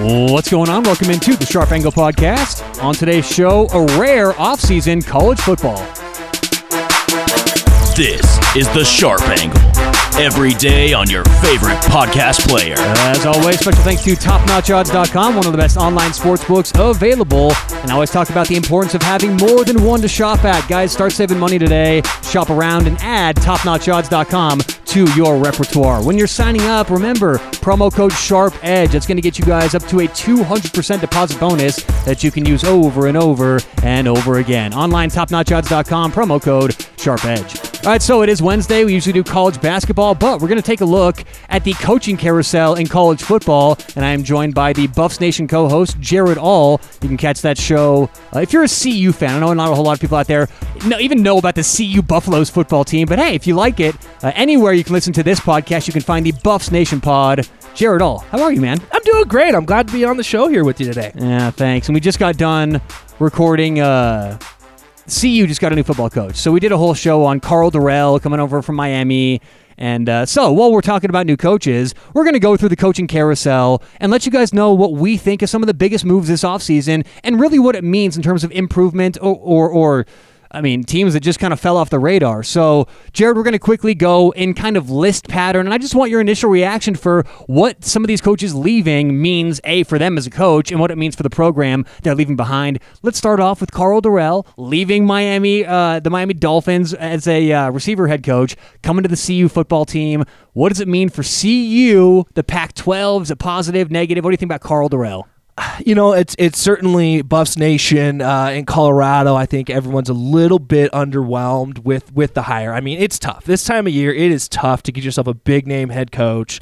What's going on? Welcome into the Sharp Angle Podcast. On today's show, a rare offseason college football. This is the Sharp Angle, every day on your favorite podcast player. As always, special thanks to TopNotchOdds.com, one of the best online sports books available. And I always talk about the importance of having more than one to shop at. Guys, start saving money today. Shop around and add TopNotchOdds.com to your repertoire. When you're signing up, remember, promo code SHARPEDGE. That's going to get you guys up to a 200% deposit bonus that you can use over and over and over again. Online, topnotchodds.com, promo code SHARPEDGE. All right, so it is Wednesday. We usually do college basketball, but we're going to take a look at the coaching carousel in college football, and I am joined by the Buffs Nation co-host, Jared All. You can catch that show. If you're a CU fan, I know not a whole lot of people out there know about the CU Buffaloes football team, but hey, if you like it, anywhere you can listen to this podcast, you can find the Buffs Nation pod. Jared All, how are you, man? I'm doing great. I'm glad to be on the show here with you today. Yeah, thanks. And we just got done recording. CU just got a new football coach. So we did a whole show on Karl Dorrell coming over from Miami. And so while we're talking about new coaches, we're going to go through the coaching carousel and let you guys know what we think of some of the biggest moves this offseason and really what it means in terms of improvement or I mean, teams that just kind of fell off the radar. So, Jared, we're going to quickly go in kind of list pattern, and I just want your initial reaction for what some of these coaches leaving means, A, for them as a coach, and what it means for the program they're leaving behind. Let's start off with Karl Dorrell leaving Miami, the Miami Dolphins as a receiver head coach, coming to the CU football team. What does it mean for CU, the Pac-12? Is it positive, negative? What do you think about Karl Dorrell? You know, it's certainly Buffs Nation in Colorado. I think everyone's a little bit underwhelmed with the hire. I mean, it's tough. This time of year, it is tough to get yourself a big-name head coach.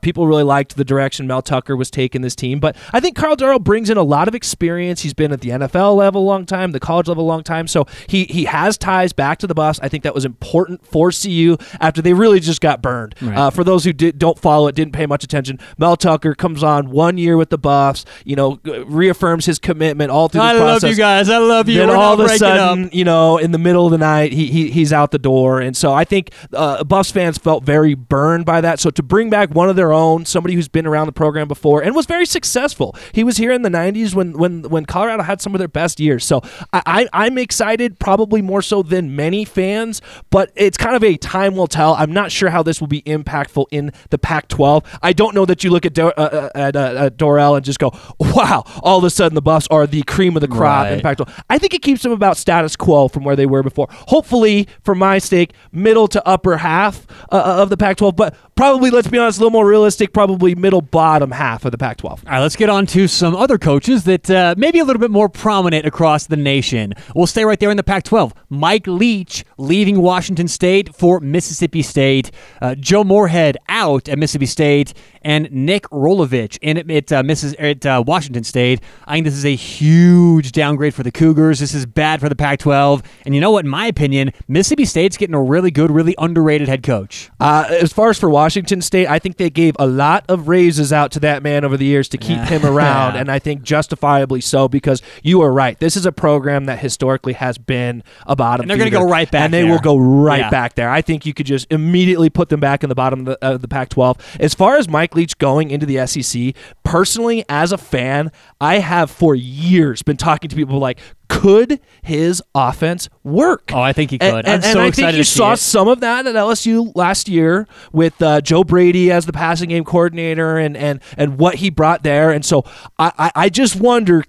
People really liked the direction Mel Tucker was taking this team. But I think Karl Dorrell brings in a lot of experience. He's been at the NFL level a long time, the college level a long time. So he has ties back to the Buffs. I think that was important for CU after they really just got burned. Right. For those who don't follow it, didn't pay much attention, Mel Tucker comes on 1 year with the Buffs. You know, reaffirms his commitment all through the process. I love you guys. I love you. Then all of a sudden, you know, in the middle of the night, he's out the door. And so I think Buffs fans felt very burned by that. So to bring back one of their own, somebody who's been around the program before and was very successful. He was here in the 90s when Colorado had some of their best years. So I'm excited, probably more so than many fans, but it's kind of a time will tell. I'm not sure how this will be impactful in the Pac-12. I don't know that you look at Dorrell and just go, wow, all of a sudden the Buffs are the cream of the crop. Right. Impactful. I think it keeps them about status quo from where they were before. Hopefully, for my sake, middle to upper half of the Pac-12, but probably, let's be honest, a little more realistic, probably middle bottom half of the Pac-12. All right, let's get on to some other coaches that may be a little bit more prominent across the nation. We'll stay right there in the Pac-12. Mike Leach leaving Washington State for Mississippi State. Joe Moorhead out at Mississippi State. And Nick Rolovich at Washington State. I think this is a huge downgrade for the Cougars. This is bad for the Pac-12. And you know what? In my opinion, Mississippi State's getting a really good, really underrated head coach. As far as for Washington State, I think they gave a lot of raises out to that man over the years to keep him around, and I think justifiably so, because you are right. This is a program that historically has been a bottom feeder. And they're going to go right back and there. And they will go right back there. I think you could just immediately put them back in the bottom of the Pac-12. As far as Mike Leach going into the SEC, personally, as a fan, I have for years been talking to people like, could his offense work? Oh, I think he could. I'm so excited to see it. I think you saw some of that at LSU last year with Joe Brady as the passing game coordinator and what he brought there. And so I just wonder,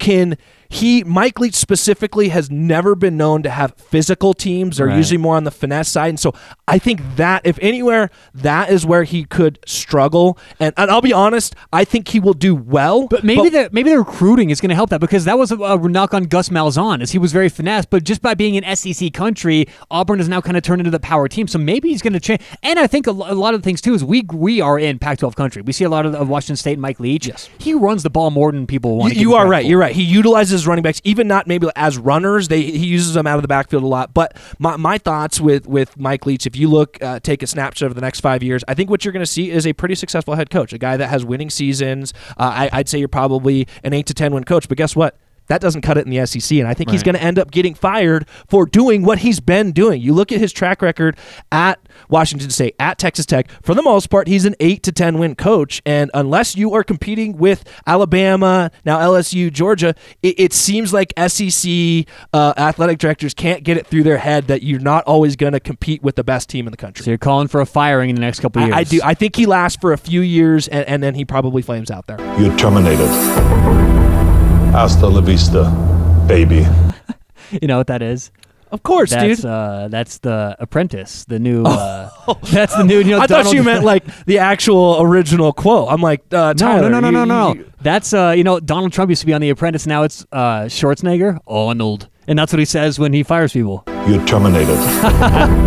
Mike Leach specifically has never been known to have physical teams. They're usually more on the finesse side. And so I think that, if anywhere, that is where he could struggle. And I'll be honest, I think he will do well. But maybe the recruiting is going to help that, because that was a knock on Gus Malzahn, as he was very finesse. But just by being an SEC country, Auburn has now kind of turned into the power team. So maybe he's going to change. And I think a lot of the things, too, is we are in Pac-12 country. We see a lot of Washington State and Mike Leach. Yes. He runs the ball more than people want. You are right. You're right. He utilizes running backs, even not maybe as runners. He uses them out of the backfield a lot. But my thoughts with Mike Leach, if you take a snapshot of the next 5 years, I think what you're going to see is a pretty successful head coach, a guy that has winning seasons. I'd say you're probably an 8 to 10 win coach. But guess what? that doesn't cut it in the SEC. And I think he's going to end up getting fired for doing what he's been doing. You look at his track record at Washington State, at Texas Tech. For the most part, he's an 8-10 win coach. And unless you are competing with Alabama, now LSU, Georgia, it seems like SEC athletic directors can't get it through their head that you're not always going to compete with the best team in the country. So you're calling for a firing in the next couple of years. I do. I think he lasts for a few years, and then he probably flames out there. You're terminated. Hasta la vista, baby. You know what that is? Of course, dude. That's The Apprentice, the new. That's the new. You know, I thought you meant like the actual original quote. I'm like, Tyler. No. That's you know, Donald Trump used to be on The Apprentice. Now it's Schwarzenegger, Arnold, and that's what he says when he fires people. You're terminated.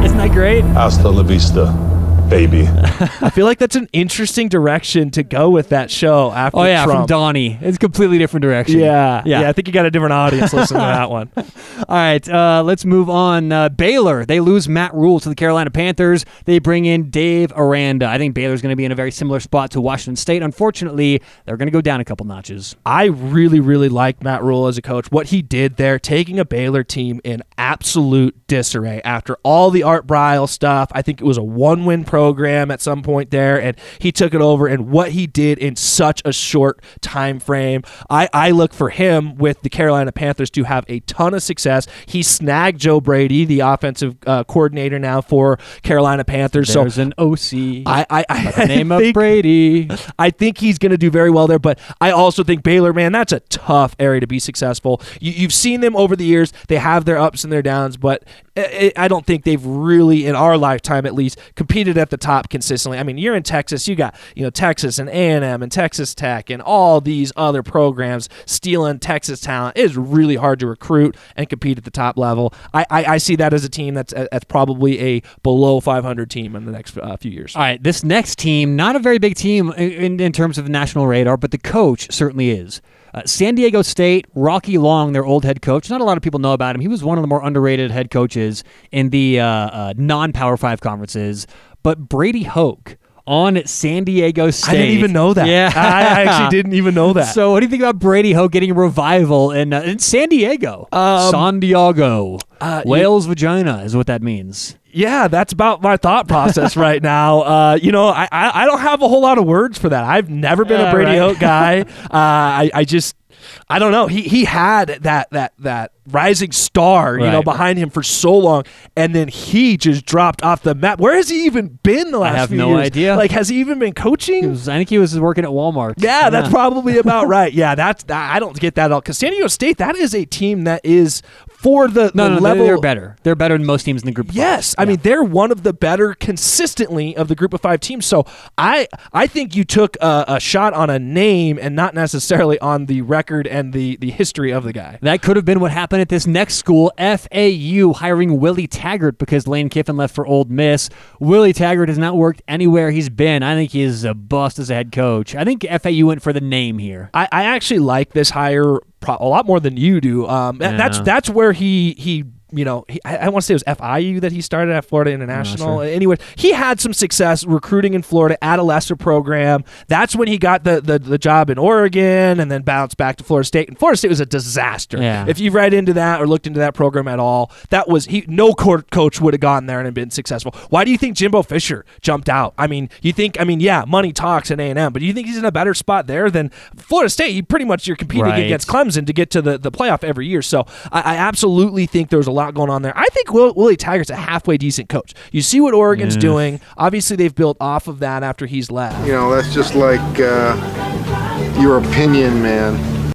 Isn't that great? Hasta la vista, baby. I feel like that's an interesting direction to go with that show after Trump. Oh, yeah, Trump. From Donnie. It's a completely different direction. Yeah. I think you got a different audience listening to that one. All right, let's move on. Baylor, they lose Matt Rhule to the Carolina Panthers. They bring in Dave Aranda. I think Baylor's going to be in a very similar spot to Washington State. Unfortunately, they're going to go down a couple notches. I really, really like Matt Rhule as a coach. What he did there, taking a Baylor team in absolute disarray after all the Art Briles stuff. I think it was a one-win program at some point there, and he took it over, and what he did in such a short time frame. I look for him with the Carolina Panthers to have a ton of success. He snagged Joe Brady, the offensive coordinator now for Carolina Panthers. There's an OC by the name of Brady. I think he's going to do very well there, but I also think Baylor, man, that's a tough area to be successful. You've seen them over the years. They have their ups and their downs, but I don't think they've really, in our lifetime at least, competed at the top consistently. I mean, you're in Texas. You got, Texas and A&M and Texas Tech and all these other programs stealing Texas talent. It is really hard to recruit and compete at the top level. I see that as a team that's probably a below 500 team in the next few years. All right, this next team, not a very big team in terms of the national radar, but the coach certainly is. San Diego State, Rocky Long, their old head coach. Not a lot of people know about him. He was one of the more underrated head coaches in the non-Power 5 conferences. But Brady Hoke on San Diego State. I didn't even know that. Yeah. I actually didn't even know that. So what do you think about Brady Hoke getting a revival in San Diego? San Diego. Whale's vagina is what that means. Yeah, that's about my thought process right now. I don't have a whole lot of words for that. I've never been a Brady Hoke guy. I don't know. He had that rising star, behind him for so long, and then he just dropped off the map. Where has he even been the last few years? I have no idea. Like, has he even been coaching? I think he was working at Walmart. Yeah, that's probably about right. Yeah, I don't get that at all. Because San Diego State, that is a team that is for the level. They're better. They're better than most teams in the group of five. Yes. I mean, they're one of the better consistently of the group of five teams. So I think you took a shot on a name and not necessarily on the record and the history of the guy. That could have been what happened at this next school, FAU, hiring Willie Taggart because Lane Kiffin left for Ole Miss. Willie Taggart has not worked anywhere he's been. I think he is a bust as a head coach. I think FAU went for the name here. I actually like this hire a lot more than you do. That's where he I want to say it was FIU that he started at, Florida International. Sure. Anyway, he had some success recruiting in Florida at a lesser program. That's when he got the job in Oregon and then bounced back to Florida State. And Florida State was a disaster. Yeah. If you read into that or looked into that program at all, no coach would have gone there and been successful. Why do you think Jimbo Fisher jumped out? I mean, money talks in A&M, but do you think he's in a better spot there than Florida State? You pretty much, you're competing against Clemson to get to the playoff every year. So I absolutely think there's a lot going on there. I think Willie Taggart's a halfway decent coach. You see what Oregon's doing. Obviously, they've built off of that after he's left. That's just like your opinion, man.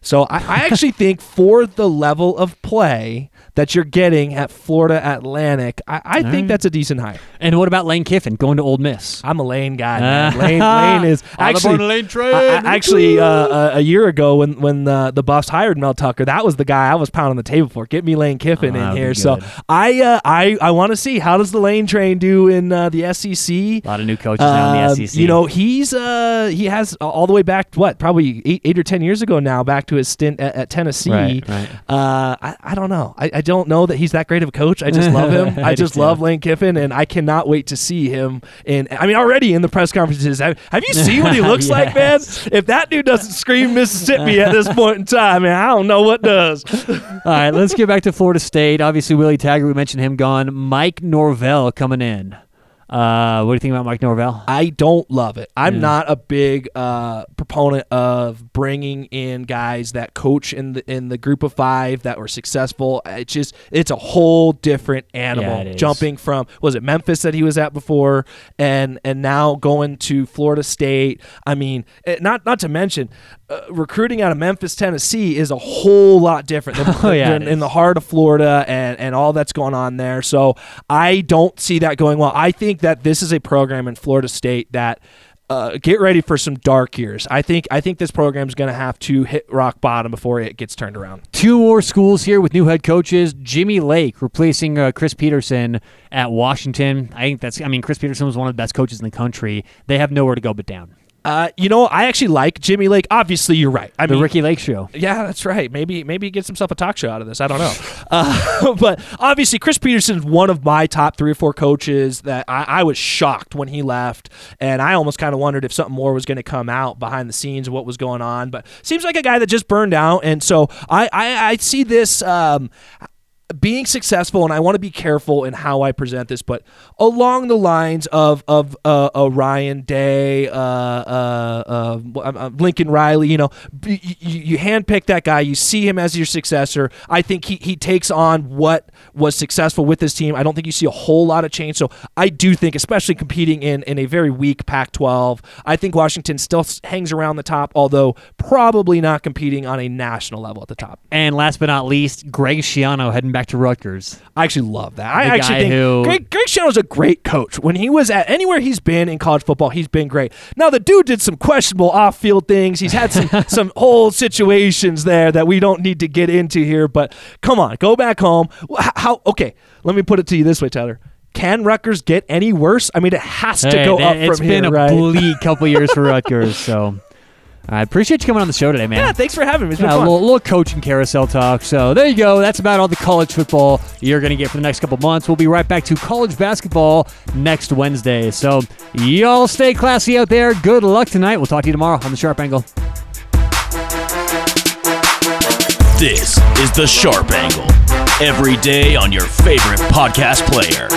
So I actually think for the level of play that you're getting at Florida Atlantic, I think that's a decent hire. And what about Lane Kiffin going to Ole Miss? I'm a Lane guy, man. Lane is actually a year ago when the Buffs hired Mel Tucker, that was the guy I was pounding the table for. Get me Lane Kiffin in here. So I want to see, how does the Lane train do in the SEC? A lot of new coaches now in the SEC. He has all the way back, probably 8 or 10 years ago now, back to to his stint at Tennessee. Right. I don't know. I don't know that he's that great of a coach. I just love him. I just love Lane Kiffin, and I cannot wait to see him. And I mean, already in the press conferences, have you seen what he looks like, man? If that dude doesn't scream Mississippi at this point in time, man, I don't know what does. All right, let's get back to Florida State. Obviously, Willie Taggart, we mentioned him, gone. Mike Norvell coming in. What do you think about Mike Norvell? I don't love it. I'm not a big proponent of bringing in guys that coach in the group of five that were successful. It's a whole different animal. Jumping from, was it Memphis that he was at before, and now going to Florida State. I mean, not to mention recruiting out of Memphis, Tennessee is a whole lot different than in the heart of Florida and all that's going on there. So I don't see that going well. I think that this is a program in Florida State that get ready for some dark years. I think this program is going to have to hit rock bottom before it gets turned around. Two more schools here with new head coaches. Jimmy Lake replacing Chris Peterson at Washington. Chris Peterson was one of the best coaches in the country. They have nowhere to go but down. I actually like Jimmy Lake. Obviously, you're right. I mean, the Ricky Lake show. Yeah, that's right. Maybe he gets himself a talk show out of this. I don't know. But obviously, Chris Peterson's one of my top 3 or 4 coaches that I was shocked when he left, and I almost kind of wondered if something more was going to come out behind the scenes of what was going on. But seems like a guy that just burned out, and so I see this being successful, and I want to be careful in how I present this, but along the lines of Ryan Day, Lincoln Riley, you handpick that guy, you see him as your successor. I think he takes on what was successful with his team. I don't think you see a whole lot of change. So I do think, especially competing in a very weak Pac-12, I think Washington still hangs around the top, although probably not competing on a national level at the top. And last but not least, Greg Schiano heading back to Rutgers. I actually love that. I actually think Greg Schiano's a great coach. When he was at anywhere he's been in college football, he's been great. Now, the dude did some questionable off-field things. He's had some whole situations there that we don't need to get into here, but come on, go back home. Okay, let me put it to you this way, Tyler. Can Rutgers get any worse? I mean, it has to go up from here, right? It's been a bleak couple years for Rutgers, so... I appreciate you coming on the show today, man. Yeah, thanks for having me. It's been fun. A little coaching carousel talk. So there you go. That's about all the college football you're going to get for the next couple months. We'll be right back to college basketball next Wednesday. So y'all stay classy out there. Good luck tonight. We'll talk to you tomorrow on The Sharp Angle. This is The Sharp Angle. Every day on your favorite podcast player.